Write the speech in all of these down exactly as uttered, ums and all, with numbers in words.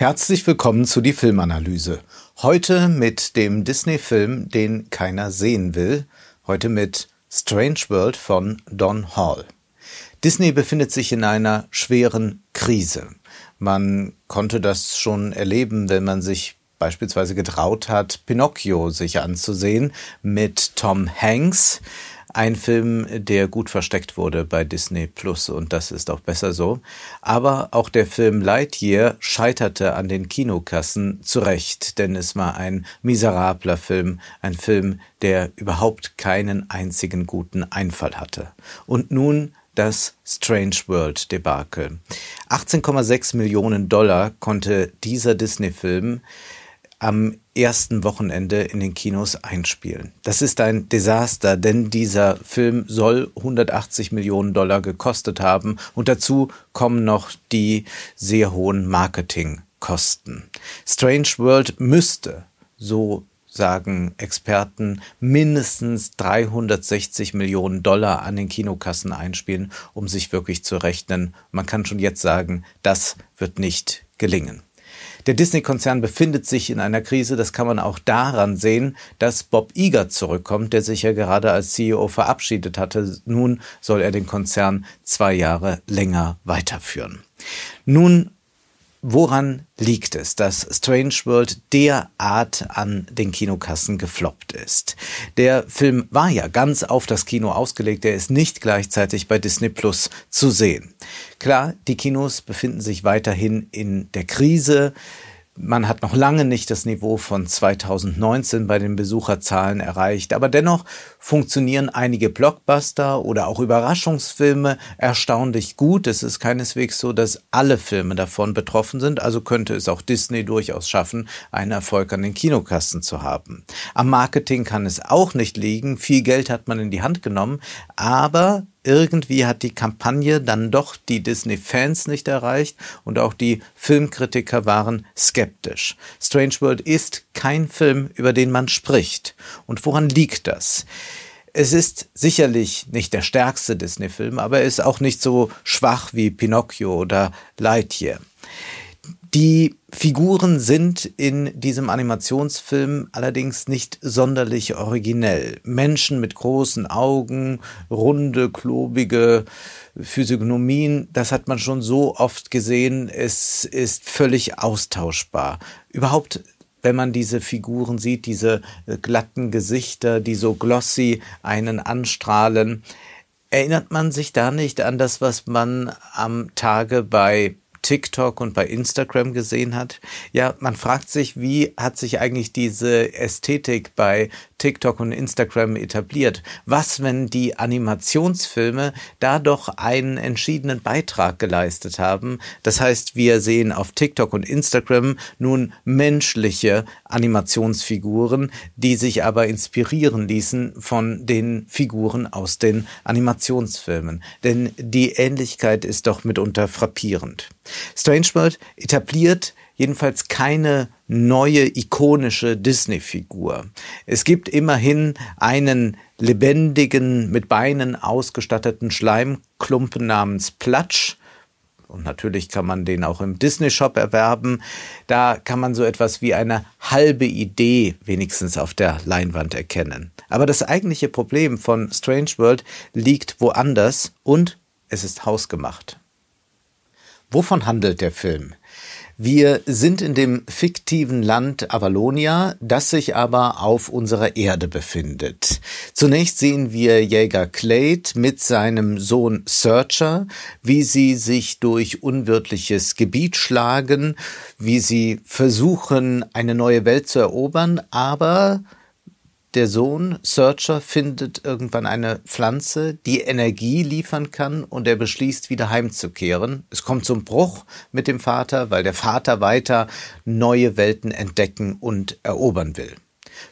Herzlich willkommen zu die Filmanalyse. Heute mit dem Disney-Film, den keiner sehen will. Heute mit Strange World von Don Hall. Disney befindet sich in einer schweren Krise. Man konnte das schon erleben, wenn man sich beispielsweise getraut hat, Pinocchio sich anzusehen mit Tom Hanks. Ein Film, der gut versteckt wurde bei Disney Plus, und das ist auch besser so. Aber auch der Film Lightyear scheiterte an den Kinokassen zu Recht, denn es war ein miserabler Film, ein Film, der überhaupt keinen einzigen guten Einfall hatte. Und nun das Strange World Debakel. achtzehn Komma sechs Millionen Dollar konnte dieser Disney-Film am ersten Wochenende in den Kinos einspielen. Das ist ein Desaster, denn dieser Film soll hundertachtzig Millionen Dollar gekostet haben und dazu kommen noch die sehr hohen Marketingkosten. Strange World müsste, so sagen Experten, mindestens dreihundertsechzig Millionen Dollar an den Kinokassen einspielen, um sich wirklich zu rechnen. Man kann schon jetzt sagen, das wird nicht gelingen. Der Disney-Konzern befindet sich in einer Krise. Das kann man auch daran sehen, dass Bob Iger zurückkommt, der sich ja gerade als C E O verabschiedet hatte. Nun soll er den Konzern zwei Jahre länger weiterführen. Nun, woran liegt es, dass Strange World derart an den Kinokassen gefloppt ist? Der Film war ja ganz auf das Kino ausgelegt, er ist nicht gleichzeitig bei Disney Plus zu sehen. Klar, die Kinos befinden sich weiterhin in der Krise. Man hat noch lange nicht das Niveau von zweitausendneunzehn bei den Besucherzahlen erreicht, aber dennoch funktionieren einige Blockbuster oder auch Überraschungsfilme erstaunlich gut. Es ist keineswegs so, dass alle Filme davon betroffen sind, also könnte es auch Disney durchaus schaffen, einen Erfolg an den Kinokassen zu haben. Am Marketing kann es auch nicht liegen, viel Geld hat man in die Hand genommen, aber irgendwie hat die Kampagne dann doch die Disney-Fans nicht erreicht und auch die Filmkritiker waren skeptisch. Strange World ist kein Film, über den man spricht. Und woran liegt das? Es ist sicherlich nicht der stärkste Disney-Film, aber er ist auch nicht so schwach wie Pinocchio oder Lightyear. Die Figuren sind in diesem Animationsfilm allerdings nicht sonderlich originell. Menschen mit großen Augen, runde, klobige Physiognomien, das hat man schon so oft gesehen. Es ist völlig austauschbar. Überhaupt, wenn man diese Figuren sieht, diese glatten Gesichter, die so glossy einen anstrahlen, erinnert man sich da nicht an das, was man am Tage bei TikTok und bei Instagram gesehen hat. Ja, man fragt sich, wie hat sich eigentlich diese Ästhetik bei TikTok und Instagram etabliert? Was, wenn die Animationsfilme da doch einen entschiedenen Beitrag geleistet haben? Das heißt, wir sehen auf TikTok und Instagram nun menschliche Animationsfiguren, die sich aber inspirieren ließen von den Figuren aus den Animationsfilmen. Denn die Ähnlichkeit ist doch mitunter frappierend. Strange World etabliert jedenfalls keine neue ikonische Disney-Figur. Es gibt immerhin einen lebendigen, mit Beinen ausgestatteten Schleimklumpen namens Platsch. Und natürlich kann man den auch im Disney-Shop erwerben. Da kann man so etwas wie eine halbe Idee wenigstens auf der Leinwand erkennen. Aber das eigentliche Problem von Strange World liegt woanders und es ist hausgemacht. Wovon handelt der Film? Wir sind in dem fiktiven Land Avalonia, das sich aber auf unserer Erde befindet. Zunächst sehen wir Jaeger Clade mit seinem Sohn Searcher, wie sie sich durch unwirtliches Gebiet schlagen, wie sie versuchen, eine neue Welt zu erobern, aber der Sohn Searcher findet irgendwann eine Pflanze, die Energie liefern kann, und er beschließt, wieder heimzukehren. Es kommt zum Bruch mit dem Vater, weil der Vater weiter neue Welten entdecken und erobern will.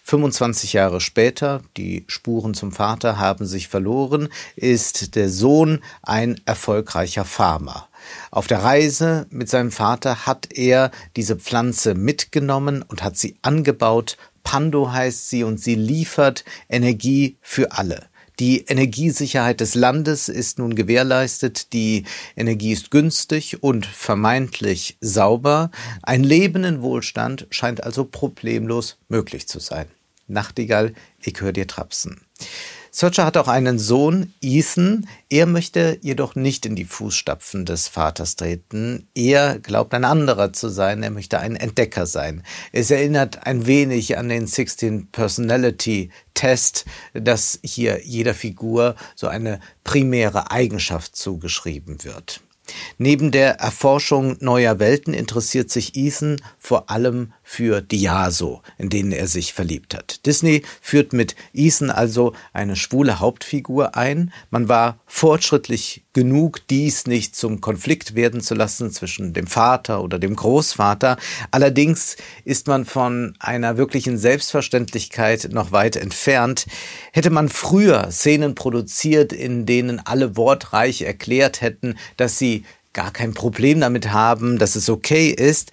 fünfundzwanzig Jahre später, die Spuren zum Vater haben sich verloren, ist der Sohn ein erfolgreicher Farmer. Auf der Reise mit seinem Vater hat er diese Pflanze mitgenommen und hat sie angebaut. Pando heißt sie, und sie liefert Energie für alle. Die Energiesicherheit des Landes ist nun gewährleistet, die Energie ist günstig und vermeintlich sauber. Ein Leben in Wohlstand scheint also problemlos möglich zu sein. Nachtigall, ich höre dir trapsen. Searcher hat auch einen Sohn, Ethan. Er möchte jedoch nicht in die Fußstapfen des Vaters treten. Er glaubt, ein anderer zu sein. Er möchte ein Entdecker sein. Es erinnert ein wenig an den sechzehn Personality Test, dass hier jeder Figur so eine primäre Eigenschaft zugeschrieben wird. Neben der Erforschung neuer Welten interessiert sich Ethan vor allem für Diaso, in denen er sich verliebt hat. Disney führt mit Ethan also eine schwule Hauptfigur ein. Man war fortschrittlich genug, dies nicht zum Konflikt werden zu lassen zwischen dem Vater oder dem Großvater. Allerdings ist man von einer wirklichen Selbstverständlichkeit noch weit entfernt. Hätte man früher Szenen produziert, in denen alle wortreich erklärt hätten, dass sie gar kein Problem damit haben, dass es okay ist,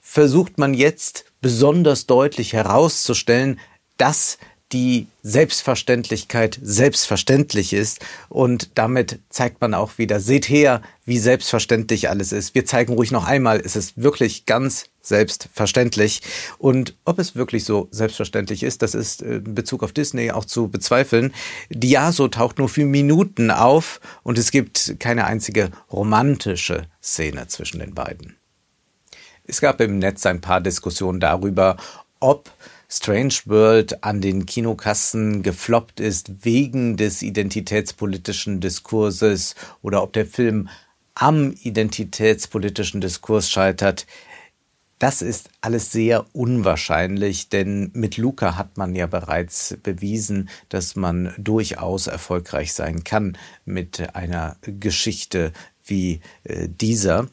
versucht man jetzt besonders deutlich herauszustellen, dass die Selbstverständlichkeit selbstverständlich ist. Und damit zeigt man auch wieder, seht her, wie selbstverständlich alles ist. Wir zeigen ruhig noch einmal, es ist wirklich ganz selbstverständlich. Und ob es wirklich so selbstverständlich ist, das ist in Bezug auf Disney auch zu bezweifeln. Diaso taucht nur für Minuten auf und es gibt keine einzige romantische Szene zwischen den beiden. Es gab im Netz ein paar Diskussionen darüber, ob Strange World an den Kinokassen gefloppt ist wegen des identitätspolitischen Diskurses oder ob der Film am identitätspolitischen Diskurs scheitert. Das ist alles sehr unwahrscheinlich, denn mit Luca hat man ja bereits bewiesen, dass man durchaus erfolgreich sein kann mit einer Geschichte wie äh, dieser.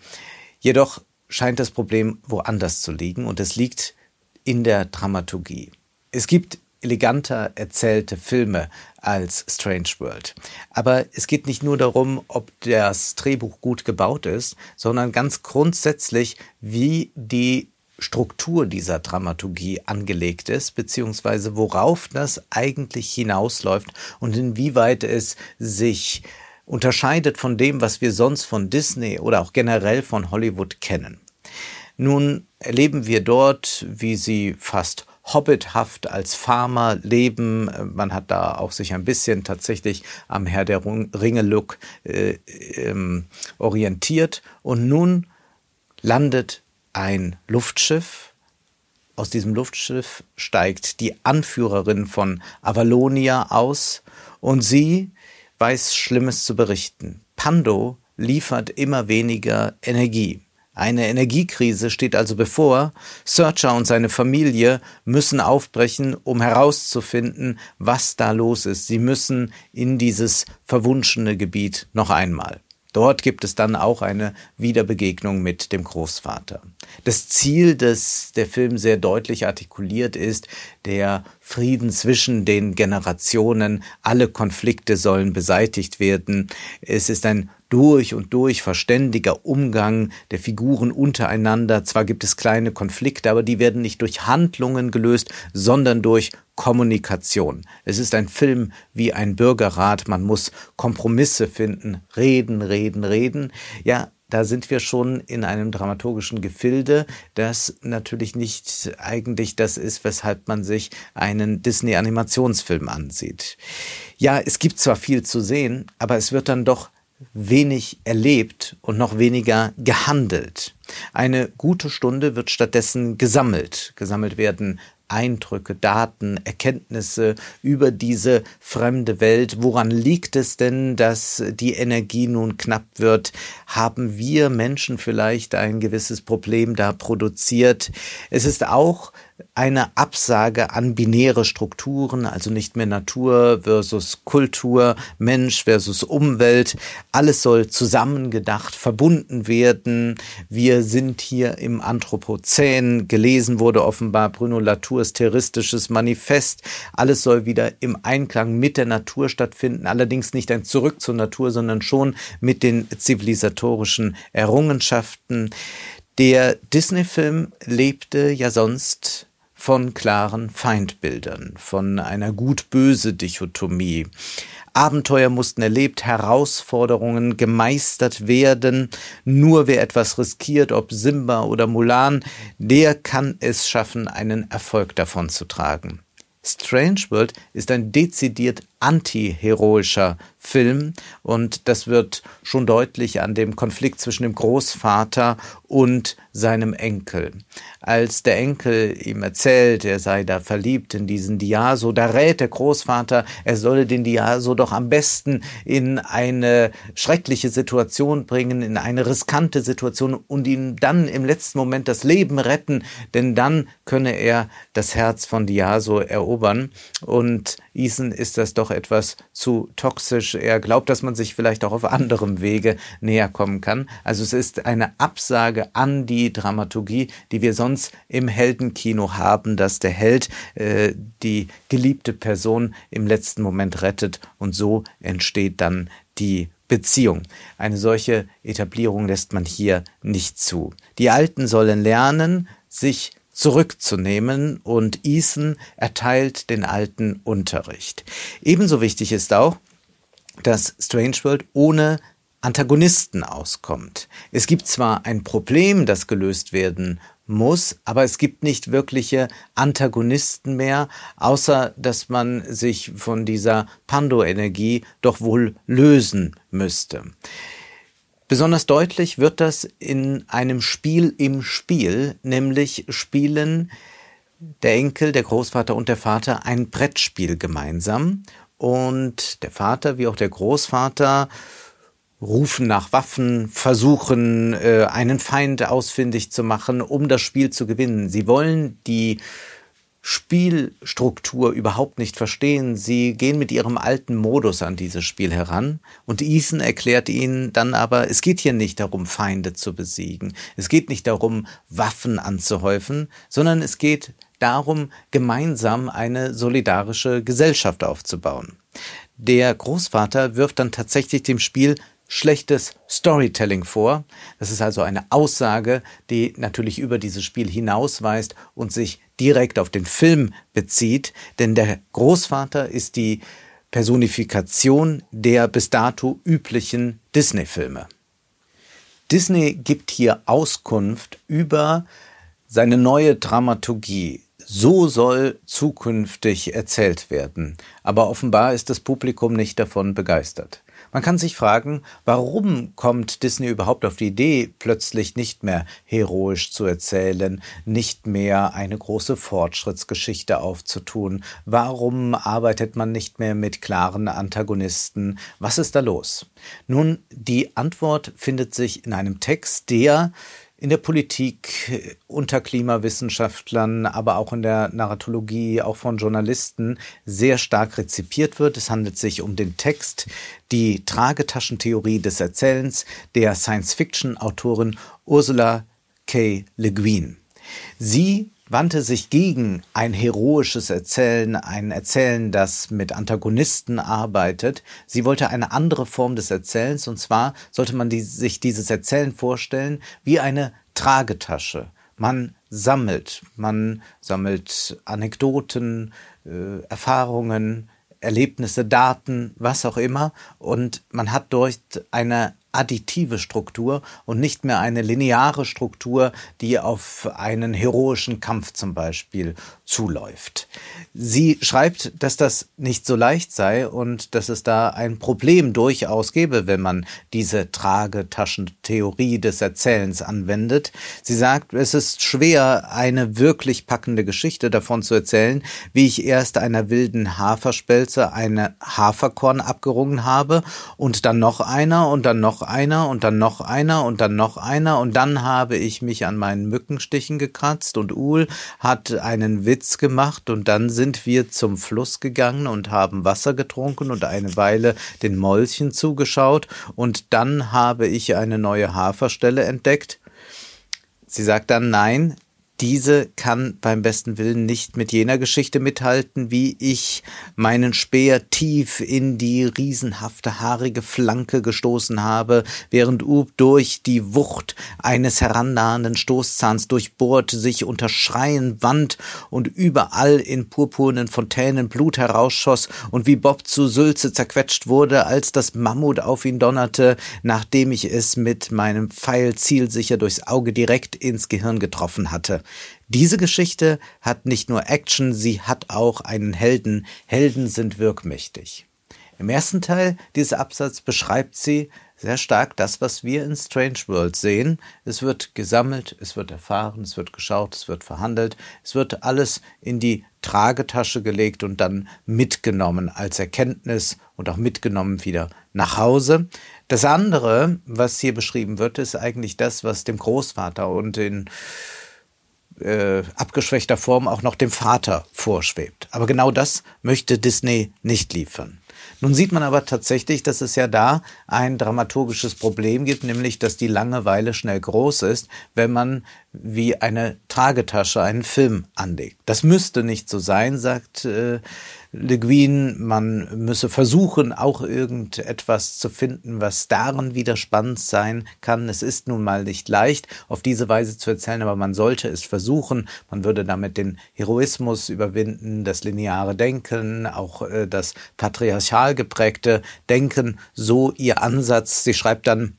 Jedoch scheint das Problem woanders zu liegen und es liegt in der Dramaturgie. Es gibt eleganter erzählte Filme als Strange World. Aber es geht nicht nur darum, ob das Drehbuch gut gebaut ist, sondern ganz grundsätzlich, wie die Struktur dieser Dramaturgie angelegt ist, beziehungsweise worauf das eigentlich hinausläuft und inwieweit es sich unterscheidet von dem, was wir sonst von Disney oder auch generell von Hollywood kennen. Nun erleben wir dort, wie sie fast hobbithaft als Farmer leben. Man hat da auch sich ein bisschen tatsächlich am Herr der Ringe-Look äh, ähm, orientiert. Und nun landet ein Luftschiff. Aus diesem Luftschiff steigt die Anführerin von Avalonia aus und sie weiß Schlimmes zu berichten. Pando liefert immer weniger Energie. Eine Energiekrise steht also bevor. Searcher und seine Familie müssen aufbrechen, um herauszufinden, was da los ist. Sie müssen in dieses verwunschene Gebiet noch einmal. Dort gibt es dann auch eine Wiederbegegnung mit dem Großvater. Das Ziel, das der Film sehr deutlich artikuliert, ist der Frieden zwischen den Generationen. Alle Konflikte sollen beseitigt werden. Es ist ein durch und durch verständiger Umgang der Figuren untereinander. Zwar gibt es kleine Konflikte, aber die werden nicht durch Handlungen gelöst, sondern durch Kommunikation. Es ist ein Film wie ein Bürgerrat. Man muss Kompromisse finden. Reden, reden, reden. Ja, da sind wir schon in einem dramaturgischen Gefilde, das natürlich nicht eigentlich das ist, weshalb man sich einen Disney-Animationsfilm ansieht. Ja, es gibt zwar viel zu sehen, aber es wird dann doch wenig erlebt und noch weniger gehandelt. Eine gute Stunde wird stattdessen gesammelt. Gesammelt werden Eindrücke, Daten, Erkenntnisse über diese fremde Welt. Woran liegt es denn, dass die Energie nun knapp wird? Haben wir Menschen vielleicht ein gewisses Problem da produziert? Es ist auch eine Absage an binäre Strukturen, also nicht mehr Natur versus Kultur, Mensch versus Umwelt. Alles soll zusammengedacht, verbunden werden. Wir sind hier im Anthropozän. Gelesen wurde offenbar Bruno Latours terroristisches Manifest. Alles soll wieder im Einklang mit der Natur stattfinden. Allerdings nicht ein Zurück zur Natur, sondern schon mit den zivilisatorischen Errungenschaften. Der Disney-Film lebte ja sonst von klaren Feindbildern, von einer Gut-Böse-Dichotomie. Abenteuer mussten erlebt, Herausforderungen gemeistert werden. Nur wer etwas riskiert, ob Simba oder Mulan, der kann es schaffen, einen Erfolg davon zu tragen. Strange World ist ein dezidiert antiheroischer Film und das wird schon deutlich an dem Konflikt zwischen dem Großvater und seinem Enkel. Als der Enkel ihm erzählt, er sei da verliebt in diesen Diaso, da rät der Großvater, er solle den Diaso doch am besten in eine schreckliche Situation bringen, in eine riskante Situation und ihm dann im letzten Moment das Leben retten, denn dann könne er das Herz von Diaso erobern. Und Ethan ist das doch etwas zu toxisch. Er glaubt, dass man sich vielleicht auch auf anderem Wege näher kommen kann. Also es ist eine Absage an die Dramaturgie, die wir sonst im Heldenkino haben, dass der Held äh, die geliebte Person im letzten Moment rettet und so entsteht dann die Beziehung. Eine solche Etablierung lässt man hier nicht zu. Die Alten sollen lernen, sich zurückzunehmen und Ethan erteilt den Alten Unterricht. Ebenso wichtig ist auch, dass Strange World ohne Antagonisten auskommt. Es gibt zwar ein Problem, das gelöst werden muss, aber es gibt nicht wirkliche Antagonisten mehr, außer dass man sich von dieser Pando-Energie doch wohl lösen müsste. Besonders deutlich wird das in einem Spiel im Spiel, nämlich spielen der Enkel, der Großvater und der Vater ein Brettspiel gemeinsam und der Vater wie auch der Großvater rufen nach Waffen, versuchen einen Feind ausfindig zu machen, um das Spiel zu gewinnen. Sie wollen die Spielstruktur überhaupt nicht verstehen. Sie gehen mit ihrem alten Modus an dieses Spiel heran und Ethan erklärt ihnen dann aber, es geht hier nicht darum, Feinde zu besiegen. Es geht nicht darum, Waffen anzuhäufen, sondern es geht darum, gemeinsam eine solidarische Gesellschaft aufzubauen. Der Großvater wirft dann tatsächlich dem Spiel schlechtes Storytelling vor. Das ist also eine Aussage, die natürlich über dieses Spiel hinausweist und sich direkt auf den Film bezieht, denn der Großvater ist die Personifikation der bis dato üblichen Disney-Filme. Disney gibt hier Auskunft über seine neue Dramaturgie. So soll zukünftig erzählt werden. Aber offenbar ist das Publikum nicht davon begeistert. Man kann sich fragen, warum kommt Disney überhaupt auf die Idee, plötzlich nicht mehr heroisch zu erzählen, nicht mehr eine große Fortschrittsgeschichte aufzutun? Warum arbeitet man nicht mehr mit klaren Antagonisten? Was ist da los? Nun, die Antwort findet sich in einem Text, der in der Politik, unter Klimawissenschaftlern, aber auch in der Narratologie, auch von Journalisten sehr stark rezipiert wird. Es handelt sich um den Text Die Tragetaschentheorie des Erzählens der Science-Fiction-Autorin Ursula K. Le Guin. Sie wandte sich gegen ein heroisches Erzählen, ein Erzählen, das mit Antagonisten arbeitet. Sie wollte eine andere Form des Erzählens und zwar sollte man die, sich dieses Erzählen vorstellen wie eine Tragetasche. Man sammelt, man sammelt Anekdoten, äh, Erfahrungen, Erlebnisse, Daten, was auch immer und man hat durch eine additive Struktur und nicht mehr eine lineare Struktur, die auf einen heroischen Kampf zum Beispiel zuläuft. Sie schreibt, dass das nicht so leicht sei und dass es da ein Problem durchaus gäbe, wenn man diese Tragetaschentheorie des Erzählens anwendet. Sie sagt, es ist schwer, eine wirklich packende Geschichte davon zu erzählen, wie ich erst einer wilden Haferspelze eine Haferkorn abgerungen habe und dann noch einer und dann noch einer und dann noch einer und dann noch einer und dann habe ich mich an meinen Mückenstichen gekratzt und Uhl hat einen Witz gemacht und dann sind wir zum Fluss gegangen und haben Wasser getrunken und eine Weile den Molchen zugeschaut und dann habe ich eine neue Haferstelle entdeckt. Sie sagt dann, nein, diese kann beim besten Willen nicht mit jener Geschichte mithalten, wie ich meinen Speer tief in die riesenhafte haarige Flanke gestoßen habe, während Ub durch die Wucht eines herannahenden Stoßzahns durchbohrt, sich unter Schreien wand und überall in purpurnen Fontänen Blut herausschoss und wie Bob zu Sülze zerquetscht wurde, als das Mammut auf ihn donnerte, nachdem ich es mit meinem Pfeil zielsicher durchs Auge direkt ins Gehirn getroffen hatte. Diese Geschichte hat nicht nur Action, sie hat auch einen Helden. Helden sind wirkmächtig. Im ersten Teil dieses Absatzes beschreibt sie sehr stark das, was wir in Strange World sehen. Es wird gesammelt, es wird erfahren, es wird geschaut, es wird verhandelt, es wird alles in die Tragetasche gelegt und dann mitgenommen als Erkenntnis und auch mitgenommen wieder nach Hause. Das andere, was hier beschrieben wird, ist eigentlich das, was dem Großvater und den Äh, abgeschwächter Form auch noch dem Vater vorschwebt. Aber genau das möchte Disney nicht liefern. Nun sieht man aber tatsächlich, dass es ja da ein dramaturgisches Problem gibt, nämlich, dass die Langeweile schnell groß ist, wenn man wie eine Tragetasche einen Film anlegt. Das müsste nicht so sein, sagt äh, Le Guin. Man müsse versuchen, auch irgendetwas zu finden, was darin wieder spannend sein kann. Es ist nun mal nicht leicht, auf diese Weise zu erzählen, aber man sollte es versuchen. Man würde damit den Heroismus überwinden, das lineare Denken, auch äh, das patriarchal geprägte Denken, so ihr Ansatz. Sie schreibt dann: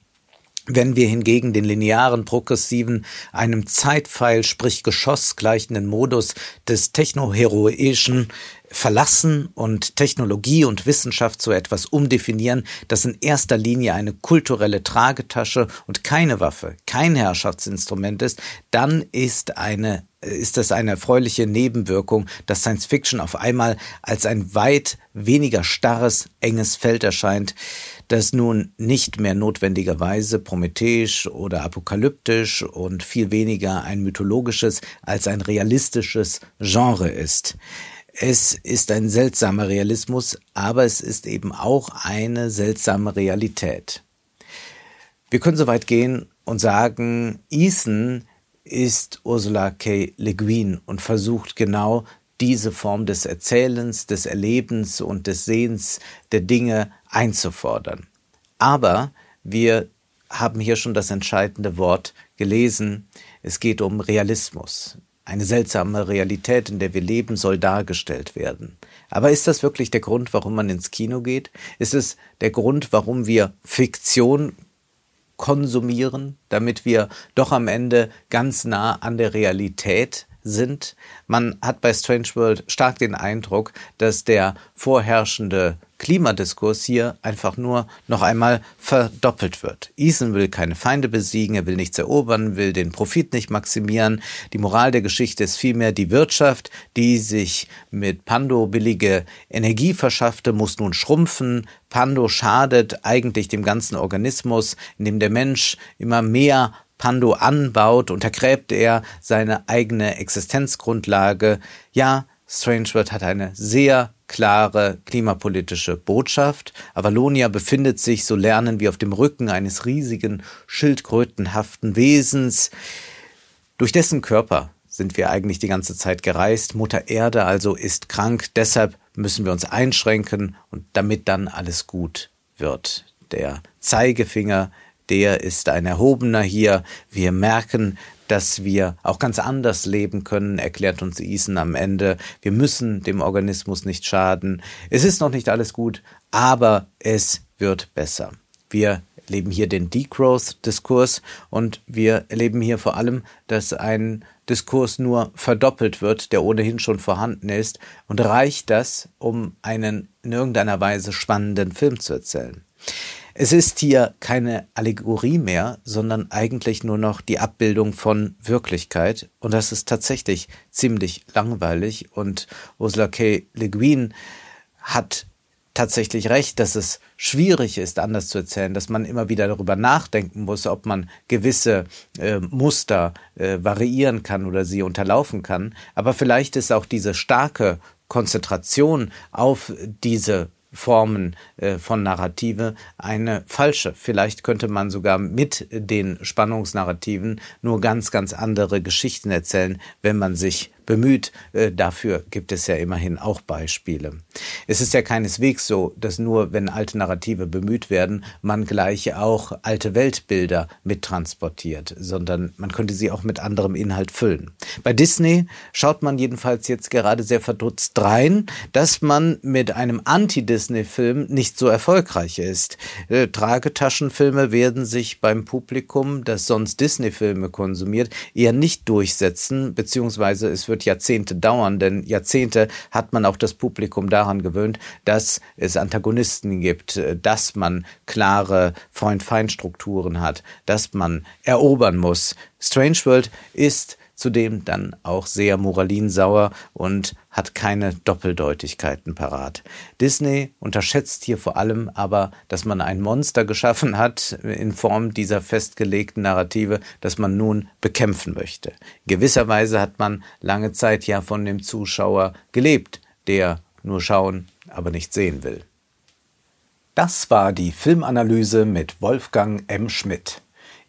Wenn wir hingegen den linearen, progressiven, einem Zeitpfeil, sprich Geschoss gleichenden Modus des Technoheroischen verlassen und Technologie und Wissenschaft zu etwas umdefinieren, das in erster Linie eine kulturelle Tragetasche und keine Waffe, kein Herrschaftsinstrument ist, dann ist eine ist das eine erfreuliche Nebenwirkung, dass Science-Fiction auf einmal als ein weit weniger starres, enges Feld erscheint, das nun nicht mehr notwendigerweise prometheisch oder apokalyptisch und viel weniger ein mythologisches als ein realistisches Genre ist. Es ist ein seltsamer Realismus, aber es ist eben auch eine seltsame Realität. Wir können so weit gehen und sagen, Ethan ist Ursula K. Le Guin und versucht genau diese Form des Erzählens, des Erlebens und des Sehens der Dinge einzufordern. Aber wir haben hier schon das entscheidende Wort gelesen. Es geht um Realismus. Eine seltsame Realität, in der wir leben, soll dargestellt werden. Aber ist das wirklich der Grund, warum man ins Kino geht? Ist es der Grund, warum wir Fiktion konsumieren, damit wir doch am Ende ganz nah an der Realität sind? Man hat bei Strange World stark den Eindruck, dass der vorherrschende Klimadiskurs hier einfach nur noch einmal verdoppelt wird. Ethan will keine Feinde besiegen, er will nichts erobern, will den Profit nicht maximieren. Die Moral der Geschichte ist vielmehr: die Wirtschaft, die sich mit Pando billige Energie verschaffte, muss nun schrumpfen. Pando schadet eigentlich dem ganzen Organismus, indem der Mensch immer mehr Pando anbaut, untergräbt er seine eigene Existenzgrundlage. Ja, Strange World hat eine sehr klare klimapolitische Botschaft. Avalonia befindet sich, so lernen wir, auf dem Rücken eines riesigen, schildkrötenhaften Wesens. Durch dessen Körper sind wir eigentlich die ganze Zeit gereist. Mutter Erde also ist krank, deshalb müssen wir uns einschränken und damit dann alles gut wird. Der Zeigefinger, der ist ein erhobener hier. Wir merken, dass wir auch ganz anders leben können, erklärt uns Ethan am Ende. Wir müssen dem Organismus nicht schaden. Es ist noch nicht alles gut, aber es wird besser. Wir erleben hier den Degrowth-Diskurs und wir erleben hier vor allem, dass ein Diskurs nur verdoppelt wird, der ohnehin schon vorhanden ist. Und reicht das, um einen in irgendeiner Weise spannenden Film zu erzählen? Es ist hier keine Allegorie mehr, sondern eigentlich nur noch die Abbildung von Wirklichkeit. Und das ist tatsächlich ziemlich langweilig. Und Ursula K. Le Guin hat tatsächlich recht, dass es schwierig ist, anders zu erzählen, dass man immer wieder darüber nachdenken muss, ob man gewisse äh, Muster äh, variieren kann oder sie unterlaufen kann. Aber vielleicht ist auch diese starke Konzentration auf diese Formen äh, von Narrative eine falsche. Vielleicht könnte man sogar mit den Spannungsnarrativen nur ganz, ganz andere Geschichten erzählen, wenn man sich bemüht. Äh, dafür gibt es ja immerhin auch Beispiele. Es ist ja keineswegs so, dass nur wenn alte Narrative bemüht werden, man gleich auch alte Weltbilder mittransportiert, sondern man könnte sie auch mit anderem Inhalt füllen. Bei Disney schaut man jedenfalls jetzt gerade sehr verdutzt rein, dass man mit einem Anti-Disney-Film nicht so erfolgreich ist. Äh, Tragetaschenfilme werden sich beim Publikum, das sonst Disney-Filme konsumiert, eher nicht durchsetzen, beziehungsweise es wird Jahrzehnte dauern, denn Jahrzehnte hat man auch das Publikum daran gewöhnt, dass es Antagonisten gibt, dass man klare Freund-Feind-Strukturen hat, dass man erobern muss. Strange World ist zudem dann auch sehr moralinsauer und hat keine Doppeldeutigkeiten parat. Disney unterschätzt hier vor allem aber, dass man ein Monster geschaffen hat in Form dieser festgelegten Narrative, das man nun bekämpfen möchte. Gewisserweise hat man lange Zeit ja von dem Zuschauer gelebt, der nur schauen, aber nicht sehen will. Das war die Filmanalyse mit Wolfgang M. Schmidt.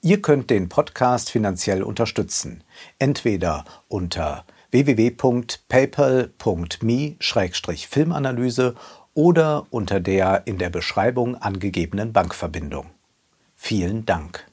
Ihr könnt den Podcast finanziell unterstützen. Entweder unter w w w punkt paypal punkt me slash filmanalyse oder unter der in der Beschreibung angegebenen Bankverbindung. Vielen Dank.